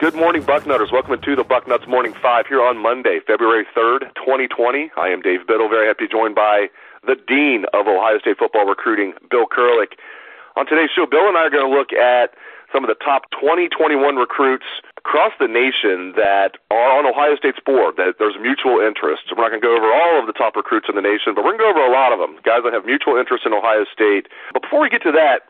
Good morning, Bucknutters. Welcome to the Bucknuts Morning 5 here on Monday, February 3rd, 2020. I am Dave Biddle, very happy to be joined by the Dean of Ohio State football recruiting, Bill Kurelic. On today's show, Bill and I are going to look at some of the top 2021 recruits across the nation that are on Ohio State's board, that there's mutual interest. So we're not going to go over all of the top recruits in the nation, but we're going to go over a lot of them, guys that have mutual interest in Ohio State. But before we get to that,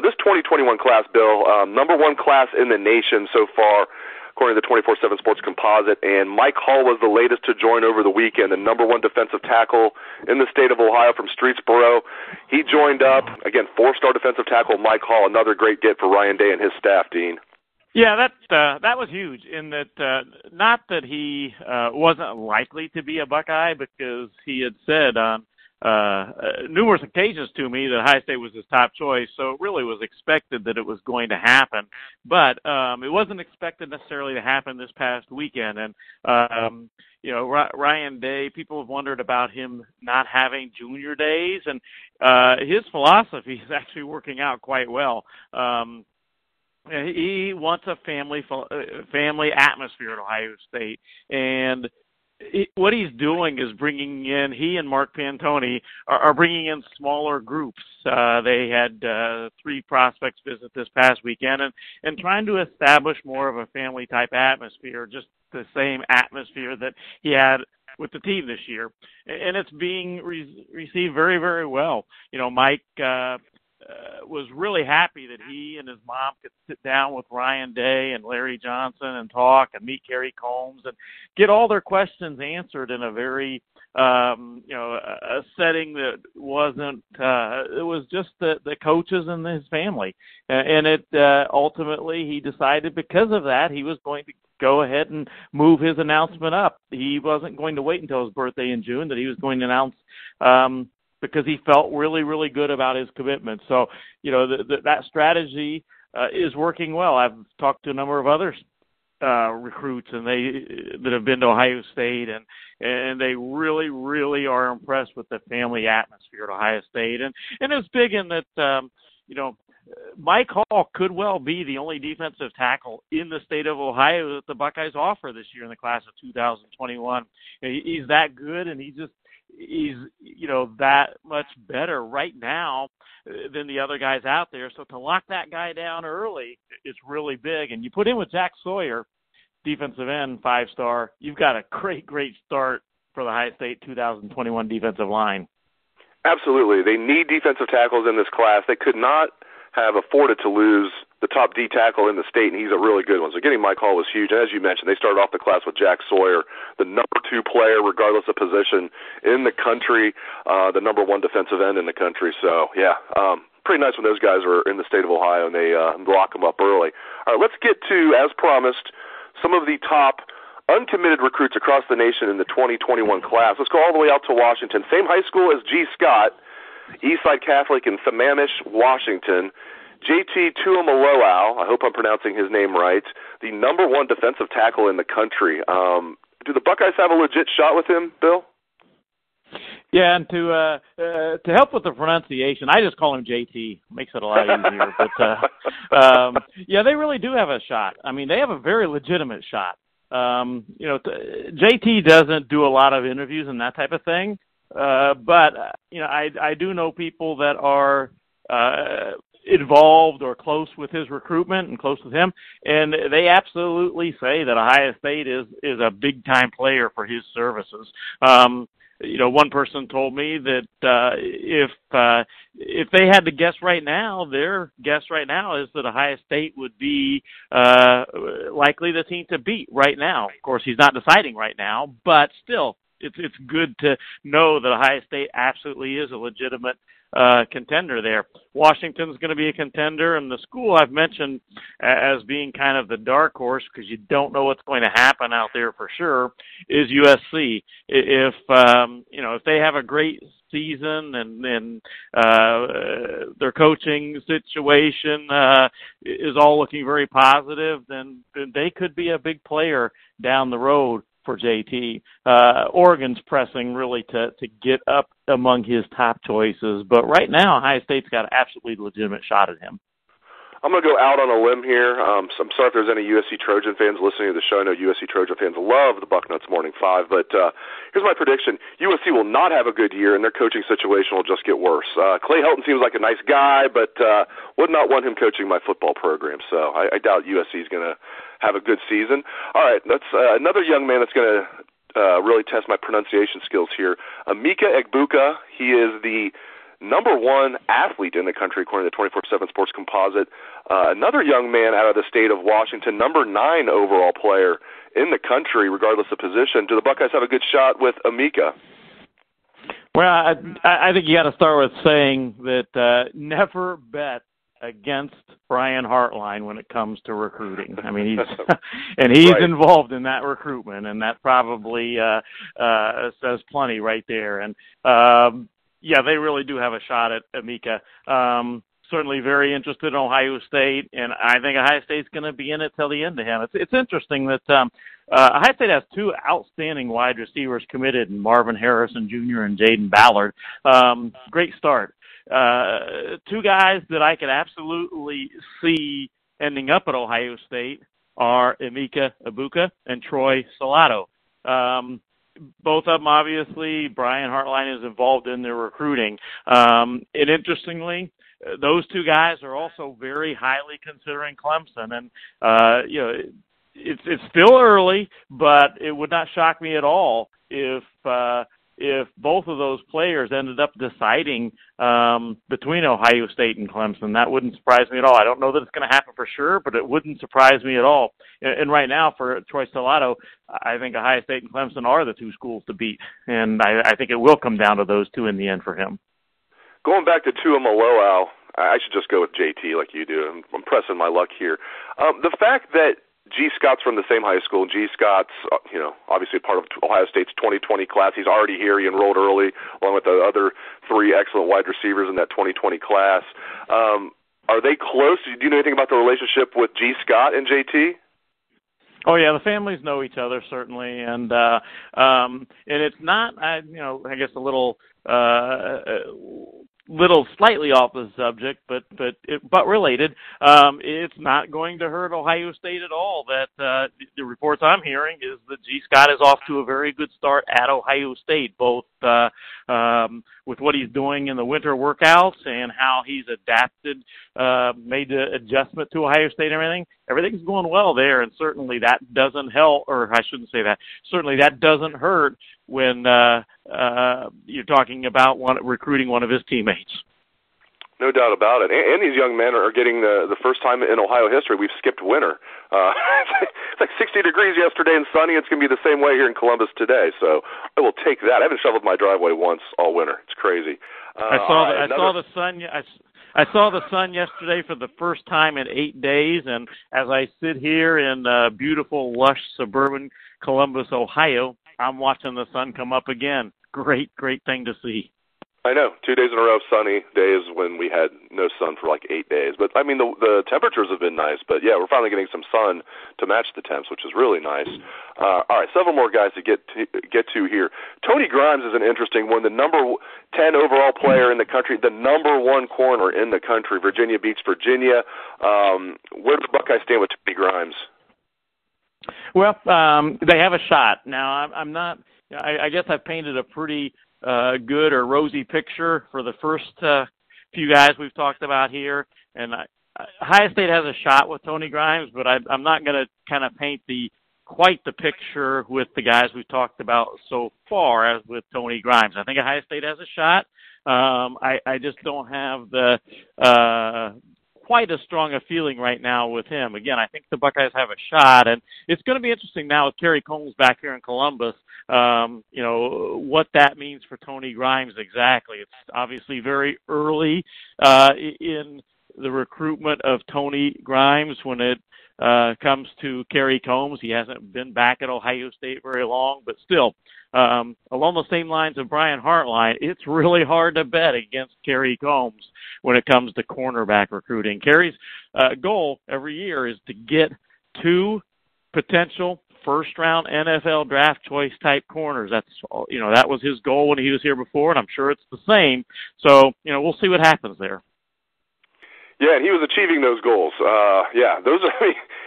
this 2021 class, Bill, number one class in the nation so far, according to the 247 Sports Composite, and Mike Hall was the latest to join over the weekend, the number one defensive tackle in the state of Ohio from Streetsboro. He joined up, again, four-star defensive tackle Mike Hall, another great get for Ryan Day and his staff, Dean. Yeah, that was huge in that, not that he wasn't likely to be a Buckeye, because he had said on numerous occasions to me that Ohio State was his top choice, so it really was expected that it was going to happen. But it wasn't expected necessarily to happen this past weekend. And, Ryan Day, people have wondered about him not having junior days, and his philosophy is actually working out quite well. He wants a family atmosphere at Ohio State, and what he's doing is bringing in, he and Mark Pantoni are bringing in smaller groups. They had three prospects visit this past weekend and trying to establish more of a family-type atmosphere, just the same atmosphere that he had with the team this year. And it's being received very, very well. You know, Mike was really happy that he and his mom could sit down with Ryan Day and Larry Johnson and talk and meet Kerry Combs and get all their questions answered in a very, a setting that wasn't, it was just the coaches and his family. And it ultimately he decided because of that he was going to go ahead and move his announcement up. He wasn't going to wait until his birthday in June that he was going to announce because he felt really, really good about his commitment. So, that strategy is working well. I've talked to a number of other recruits and that have been to Ohio State, and they really, really are impressed with the family atmosphere at Ohio State. And it's big in that, Mike Hall could well be the only defensive tackle in the state of Ohio that the Buckeyes offer this year in the class of 2021. He's that good, and he's that much better right now than the other guys out there. So to lock that guy down early is really big. And you put in with Jack Sawyer, defensive end, five-star, you've got a great, great start for the Ohio State 2021 defensive line. Absolutely. They need defensive tackles in this class. They could not have afforded to lose the top D tackle in the state, and he's a really good one. So getting Mike Hall was huge. And as you mentioned, they started off the class with Jack Sawyer, the number two player, regardless of position, in the country, the number one defensive end in the country. So, yeah, pretty nice when those guys are in the state of Ohio and they lock them up early. All right, let's get to, as promised, some of the top uncommitted recruits across the nation in the 2021 class. Let's go all the way out to Washington. Same high school as G. Scott, Eastside Catholic in Sammamish, Washington. J.T. Tuimoloau, I hope I'm pronouncing his name right, the number one defensive tackle in the country. Do the Buckeyes have a legit shot with him, Bill? Yeah, and to help with the pronunciation, I just call him J.T. Makes it a lot easier. But yeah, they really do have a shot. I mean, they have a very legitimate shot. J.T. doesn't do a lot of interviews and that type of thing, but I do know people that are involved or close with his recruitment and close with him, and they absolutely say that Ohio State is a big-time player for his services. You know, one person told me that if they had to guess right now, their guess right now is that Ohio State would be likely the team to beat right now. Of course, he's not deciding right now, but still, it's good to know that Ohio State absolutely is a legitimate contender there. Washington's going to be a contender, and the school I've mentioned as being kind of the dark horse, because you don't know what's going to happen out there for sure, is USC. If if they have a great season and their coaching situation is all looking very positive, then they could be a big player down the road for JT. Oregon's pressing really to get up among his top choices, but right now Ohio State's got an absolutely legitimate shot at him. I'm going to go out on a limb here. So I'm sorry if there's any USC Trojan fans listening to the show. I know USC Trojan fans love the Bucknuts Morning 5, but here's my prediction. USC will not have a good year, and their coaching situation will just get worse. Clay Helton seems like a nice guy, but would not want him coaching my football program, so I doubt USC is going to have a good season. All right, that's another young man that's going to really test my pronunciation skills here. Amika Egbuka, he is the number one athlete in the country, according to the 247 Sports Composite. Another young man out of the state of Washington, number 9 overall player in the country, regardless of position. Do the Buckeyes have a good shot with Amika? Well, I think you got to start with saying that never bet against Brian Hartline when it comes to recruiting. I mean, he's right. Involved in that recruitment, and that probably says plenty right there. And yeah, they really do have a shot at Amika. Certainly very interested in Ohio State, and I think Ohio State's going to be in it till the end of him. It's interesting that Ohio State has 2 outstanding wide receivers committed, in Marvin Harrison Jr. and Jaden Ballard. Great start. 2 guys that I could absolutely see ending up at Ohio State are Emeka Egbuka and Troy Stilato. Both of them, obviously, Brian Hartline is involved in their recruiting. And interestingly, those 2 guys are also very highly considering Clemson. And, it's still early, but it would not shock me at all if both of those players ended up deciding between Ohio State and Clemson. That wouldn't surprise me at all. I don't know that it's going to happen for sure, but it wouldn't surprise me at all. And right now for Troy Stilato, I think Ohio State and Clemson are the 2 schools to beat, and I think it will come down to those 2 in the end for him. Going back to Tuimoloau, I should just go with JT like you do. I'm pressing my luck here. The fact that G. Scott's from the same high school. G. Scott's, obviously part of Ohio State's 2020 class. He's already here. He enrolled early, along with the other 3 excellent wide receivers in that 2020 class. Are they close? Do you know anything about the relationship with G. Scott and JT? Oh yeah, the families know each other certainly, and it's not, I guess a little. Little slightly off the subject, but related. It's not going to hurt Ohio State at all. That the reports I'm hearing is that G. Scott is off to a very good start at Ohio State, both with what he's doing in the winter workouts and how he's adapted, made the adjustment to Ohio State and everything. Everything's going well there, and certainly that doesn't help, or I shouldn't say that. Certainly that doesn't hurt when you're talking about recruiting one of his teammates. No doubt about it. And these young men are getting the first time in Ohio history we've skipped winter. It's like 60 degrees yesterday and sunny. It's going to be the same way here in Columbus today. So I will take that. I haven't shoveled my driveway once all winter. It's crazy. I saw the sun yesterday for the first time in 8 days, and as I sit here in beautiful, lush, suburban Columbus, Ohio, I'm watching the sun come up again. Great thing to see. I know. 2 days in a row of sunny days when we had no sun for like 8 days. But, I mean, the temperatures have been nice. But, yeah, we're finally getting some sun to match the temps, which is really nice. All right, several more guys to get to here. Tony Grimes is an interesting one, the number 10 overall player in the country, the number 1 corner in the country. Virginia beats Virginia. Where do the Buckeyes stand with Tony Grimes? Well, they have a shot. Now, I'm not – I guess I've painted a pretty – good or rosy picture for the first few guys we've talked about here. And Ohio State has a shot with Tony Grimes, but I'm not going to kind of paint quite the picture with the guys we've talked about so far as with Tony Grimes. I think Ohio State has a shot. I just don't have quite as strong a feeling right now with him. Again, I think the Buckeyes have a shot, and it's going to be interesting now with Kerry Combs back here in Columbus, what that means for Tony Grimes exactly. It's obviously very early in the recruitment of Tony Grimes when it comes to Kerry Combs. He hasn't been back at Ohio State very long, but still, along the same lines of Brian Hartline, it's really hard to bet against Kerry Combs when it comes to cornerback recruiting. Kerry's goal every year is to get two potential first-round NFL draft choice type corners. That's that was his goal when he was here before, and I'm sure it's the same. So we'll see what happens there. Yeah, and he was achieving those goals. Those are,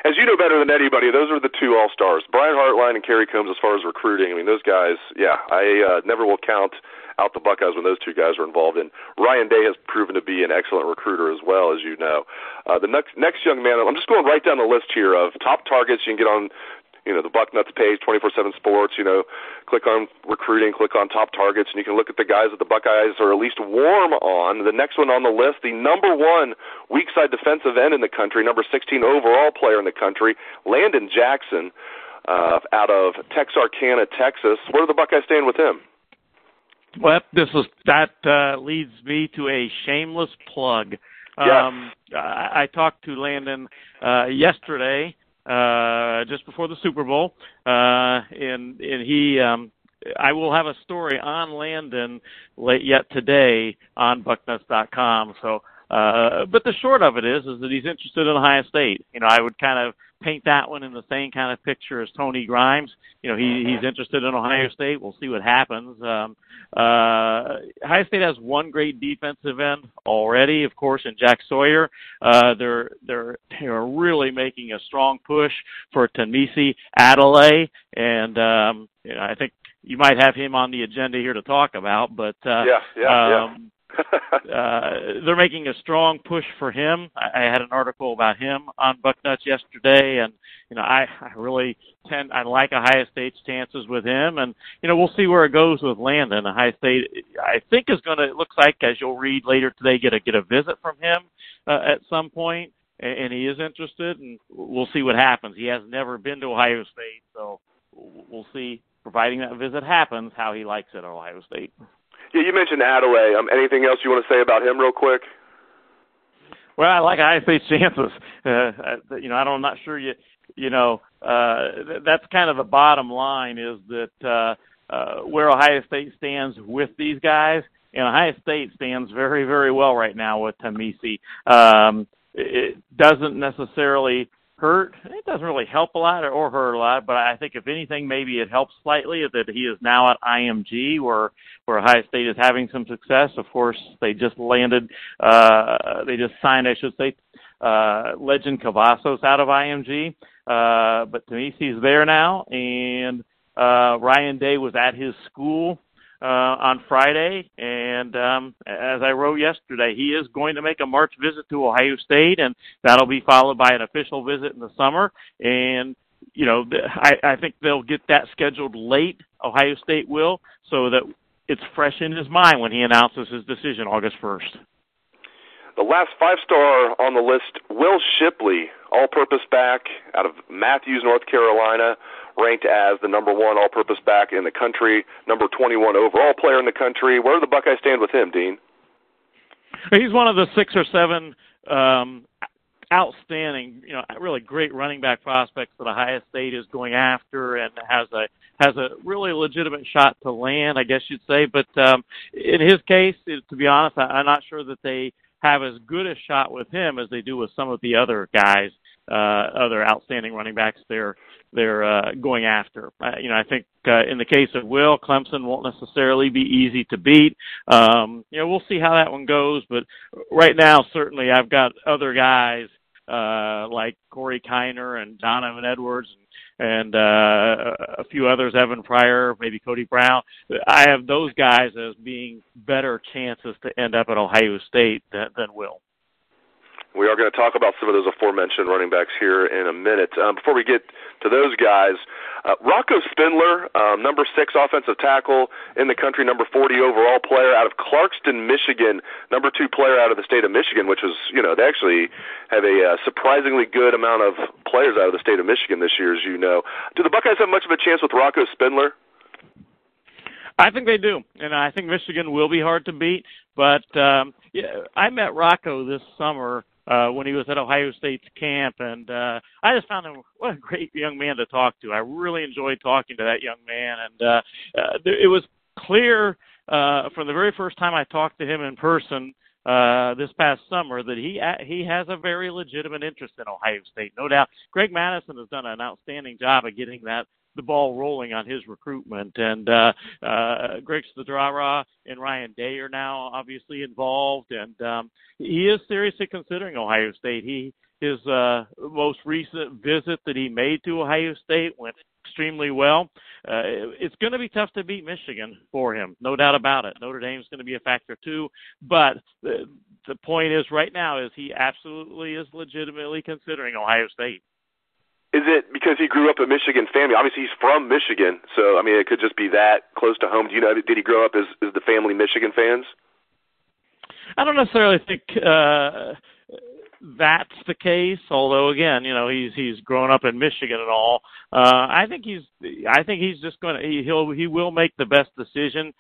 as you know better than anybody, those are the two all-stars, Brian Hartline and Kerry Combs, as far as recruiting. I mean, those guys, I never will count out the Buckeyes when those two guys are involved in. Ryan Day has proven to be an excellent recruiter as well, as you know. The next young man, I'm just going right down the list here of top targets you can get on the Bucknuts page, 247 Sports, click on recruiting, click on top targets, and you can look at the guys that the Buckeyes are at least warm on. The next one on the list, the number one weak side defensive end in the country, number 16 overall player in the country, Landon Jackson out of Texarkana, Texas. Where do the Buckeyes stand with him? Well, that leads me to a shameless plug. Yeah. I talked to Landon yesterday, just before the Super Bowl, and he, I will have a story on Landon yet today on Bucknuts.com. So, but the short of it is that he's interested in Ohio State. I would kind of paint that one in the same kind of picture as Tony Grimes. He's interested in Ohio State. We'll see what happens. Ohio State has one great defensive end already, of course, in Jack Sawyer. They're really making a strong push for Tanisi Adelaide, and I think you might have him on the agenda here to talk about. But they're making a strong push for him. I had an article about him on Bucknuts yesterday, and I like Ohio State's chances with him, and we'll see where it goes with Landon. Ohio State, I think, is going to, it looks like, as you'll read later today, get a visit from him at some point, and he is interested, and we'll see what happens. He has never been to Ohio State, so we'll see, providing that visit happens, how he likes it at Ohio State. Yeah, you mentioned Adelaide. Anything else you want to say about him real quick? Well, I like Ohio State's chances. I'm not sure that's kind of the bottom line, is that where Ohio State stands with these guys, and Ohio State stands very, very well right now with Tanisi. It doesn't necessarily hurt. It doesn't really help a lot or hurt a lot, but I think if anything, maybe it helps slightly that he is now at IMG, where Ohio State is having some success. Of course, they just signed, Legend Cavazos out of IMG. But Tanisi's there now, and Ryan Day was at his school on Friday, and as I wrote yesterday, he is going to make a March visit to Ohio State, and that'll be followed by an official visit in the summer. And I think they'll get that scheduled late, Ohio State will, so that it's fresh in his mind when he announces his decision August 1st. The last five-star on the list, Will Shipley, all-purpose back out of Matthews, North Carolina, ranked as the number one all-purpose back in the country, number 21 overall player in the country. Where do the Buckeyes stand with him, Dean? He's one of the six or seven outstanding, really great running back prospects that Ohio State is going after and has a really legitimate shot to land, I guess you'd say. But in his case, to be honest, I'm not sure that they have as good a shot with him as they do with some of the other guys, other outstanding running backs they're going after. I think in the case of Will, Clemson won't necessarily be easy to beat. We'll see how that one goes, but right now, certainly I've got other guys like Corey Kiner and Donovan Edwards and a few others, Evan Pryor, maybe Cody Brown. I have those guys as being better chances to end up at Ohio State than Will. We are going to talk about some of those aforementioned running backs here in a minute. Before we get to those guys, Rocco Spindler, number 6 offensive tackle in the country, number 40 overall player out of Clarkston, Michigan, number 2 player out of the state of Michigan, which is, you know, they actually have a surprisingly good amount of players out of the state of Michigan this year, as you know. Do the Buckeyes have much of a chance with Rocco Spindler? I think they do, and I think Michigan will be hard to beat. But I met Rocco this summer when he was at Ohio State's camp, and I just found him what a great young man to talk to. I really enjoyed talking to that young man, and it was clear from the very first time I talked to him in person this past summer that he has a very legitimate interest in Ohio State, no doubt. Greg Madison has done an outstanding job of getting the ball rolling on his recruitment, and Greg Stadrara and Ryan Day are now obviously involved, and he is seriously considering Ohio State. His most recent visit that he made to Ohio State went extremely well. It's going to be tough to beat Michigan for him, no doubt about it. Notre Dame's going to be a factor too, but the point is right now is he absolutely is legitimately considering Ohio State. Is it because he grew up a Michigan family? Obviously, he's from Michigan, so, I mean, it could just be that close to home. Do you know, did he grow up as the family Michigan fans? I don't necessarily think that's the case, although, again, you know, he's grown up in Michigan and all. I think he's just going to he will make the best decision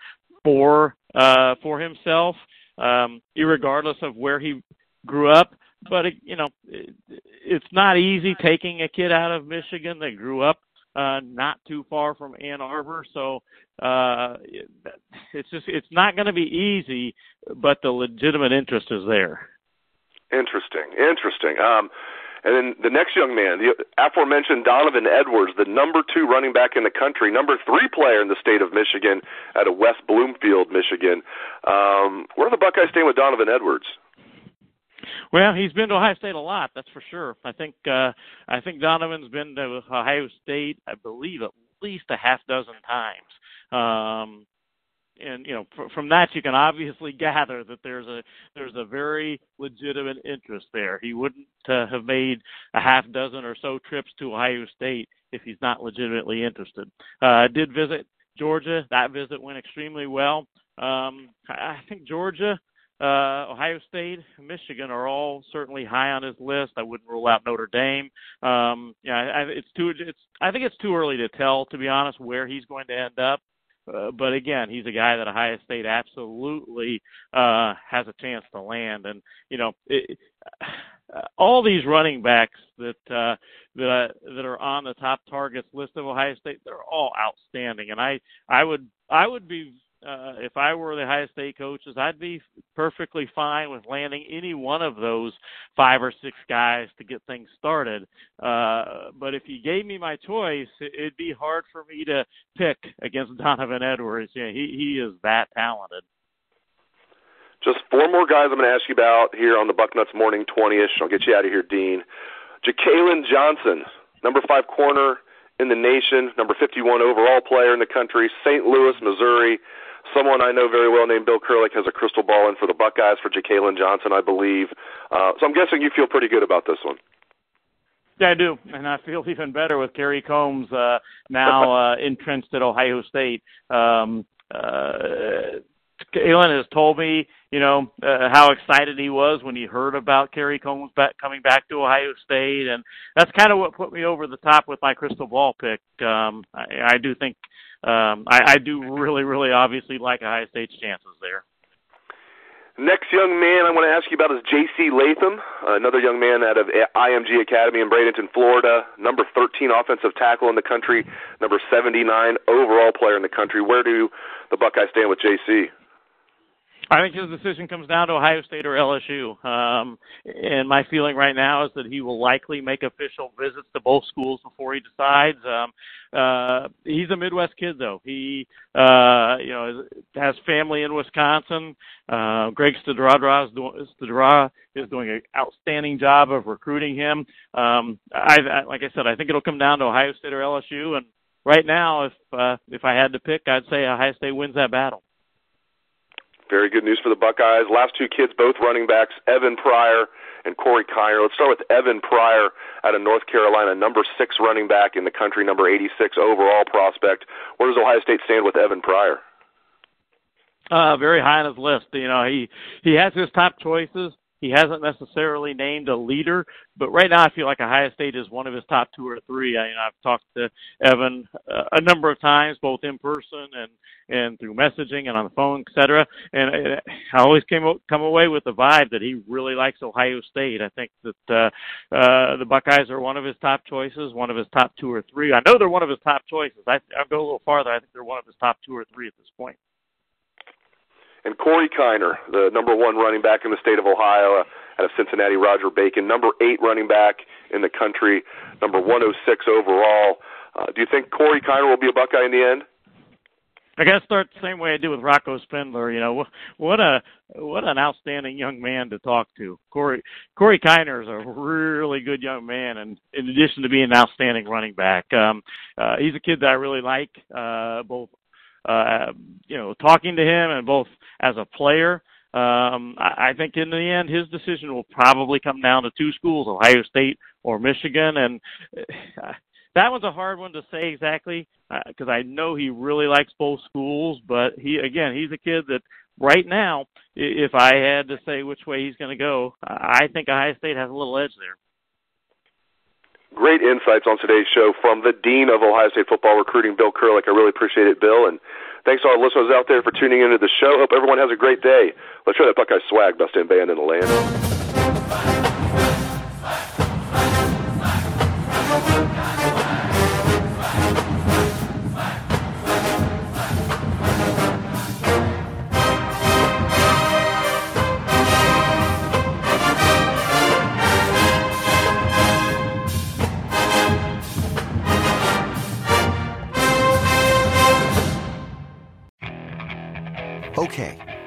for himself, irregardless of where he grew up. But, you know, it's not easy taking a kid out of Michigan that grew up not too far from Ann Arbor. So it's not going to be easy, but the legitimate interest is there. Interesting. And then the next young man, the aforementioned Donovan Edwards, the number 2 running back in the country, number 3 player in the state of Michigan out of West Bloomfield, Michigan. Where are the Buckeyes staying with Donovan Edwards? Well, he's been to Ohio State a lot, that's for sure. I think Donovan's been to Ohio State, I believe, at least a half dozen times. And, you know, from that you can obviously gather that there's a very legitimate interest there. He wouldn't have made a half dozen or so trips to Ohio State if he's not legitimately interested. Did visit Georgia. That visit went extremely well. I think Georgia, Ohio State, Michigan are all certainly high on his list. I wouldn't rule out Notre Dame. I think it's too early to tell, to be honest, where he's going to end up. But again, he's a guy that Ohio State absolutely has a chance to land. And you know, all these running backs that are on the top targets list of Ohio State, they're all outstanding. And I would be. If I were the Ohio State coaches, I'd be perfectly fine with landing any one of those 5 or 6 guys to get things started. But if you gave me my choice, it'd be hard for me to pick against Donovan Edwards. Yeah, he is that talented. Just 4 more guys I'm going to ask you about here on the Bucknuts Morning 20-ish. I'll get you out of here, Dean. Ja'Kalen Johnson, number 5 corner in the nation, number 51 overall player in the country, St. Louis, Missouri. Someone I know very well named Bill Kurelic has a crystal ball in for the Buckeyes for Ja'Kalen Johnson, I believe. So I'm guessing you feel pretty good about this one. Yeah, I do, and I feel even better with Kerry Combs now entrenched at Ohio State. Ja'Kalen has told me, you know, how excited he was when he heard about Kerry Combs coming back to Ohio State, and that's kind of what put me over the top with my crystal ball pick. I do think I do really, really obviously like Ohio State's chances there. Next young man I want to ask you about is J.C. Latham, another young man out of IMG Academy in Bradenton, Florida, number 13 offensive tackle in the country, number 79 overall player in the country. Where do the Buckeyes stand with J.C.? I think his decision comes down to Ohio State or LSU. And my feeling right now is that he will likely make official visits to both schools before he decides. He's a Midwest kid though. He, you know, has family in Wisconsin. Greg Stadrara is doing an outstanding job of recruiting him. Like I said, I think it'll come down to Ohio State or LSU. And right now, if I had to pick, I'd say Ohio State wins that battle. Very good news for the Buckeyes. Last 2 kids, both running backs, Evan Pryor and Corey Kiner. Let's start with Evan Pryor out of North Carolina, number 6 running back in the country, number 86 overall prospect. Where does Ohio State stand with Evan Pryor? Very high on his list. You know, he has his top choices. He hasn't necessarily named a leader, but right now I feel like Ohio State is one of his top 2 or 3. I've talked to Evan a number of times, both in person and through messaging and on the phone, et cetera. And I always come away with the vibe that he really likes Ohio State. I think that the Buckeyes are one of his top choices, one of his top 2 or 3. I know they're one of his top choices. I'll go a little farther. I think they're one of his top 2 or 3 at this point. And Corey Kiner, the number 1 running back in the state of Ohio, out of Cincinnati, Roger Bacon, number 8 running back in the country, number 106 overall. Do you think Corey Kiner will be a Buckeye in the end? I got to start the same way I do with Rocco Spindler. You know, what an outstanding young man to talk to. Corey Kiner is a really good young man, and in addition to being an outstanding running back, he's a kid that I really like, talking to him and both as a player. I think in the end, his decision will probably come down to 2 schools, Ohio State or Michigan. And that one's a hard one to say exactly because I know he really likes both schools. But he's a kid that right now, if I had to say which way he's going to go, I think Ohio State has a little edge there. Great insights on today's show from the Dean of Ohio State football recruiting, Bill Kurelic. I really appreciate it, Bill. And thanks to all our listeners out there for tuning into the show. Hope everyone has a great day. Let's try that Buckeye swag, best damn band in the land. Okay,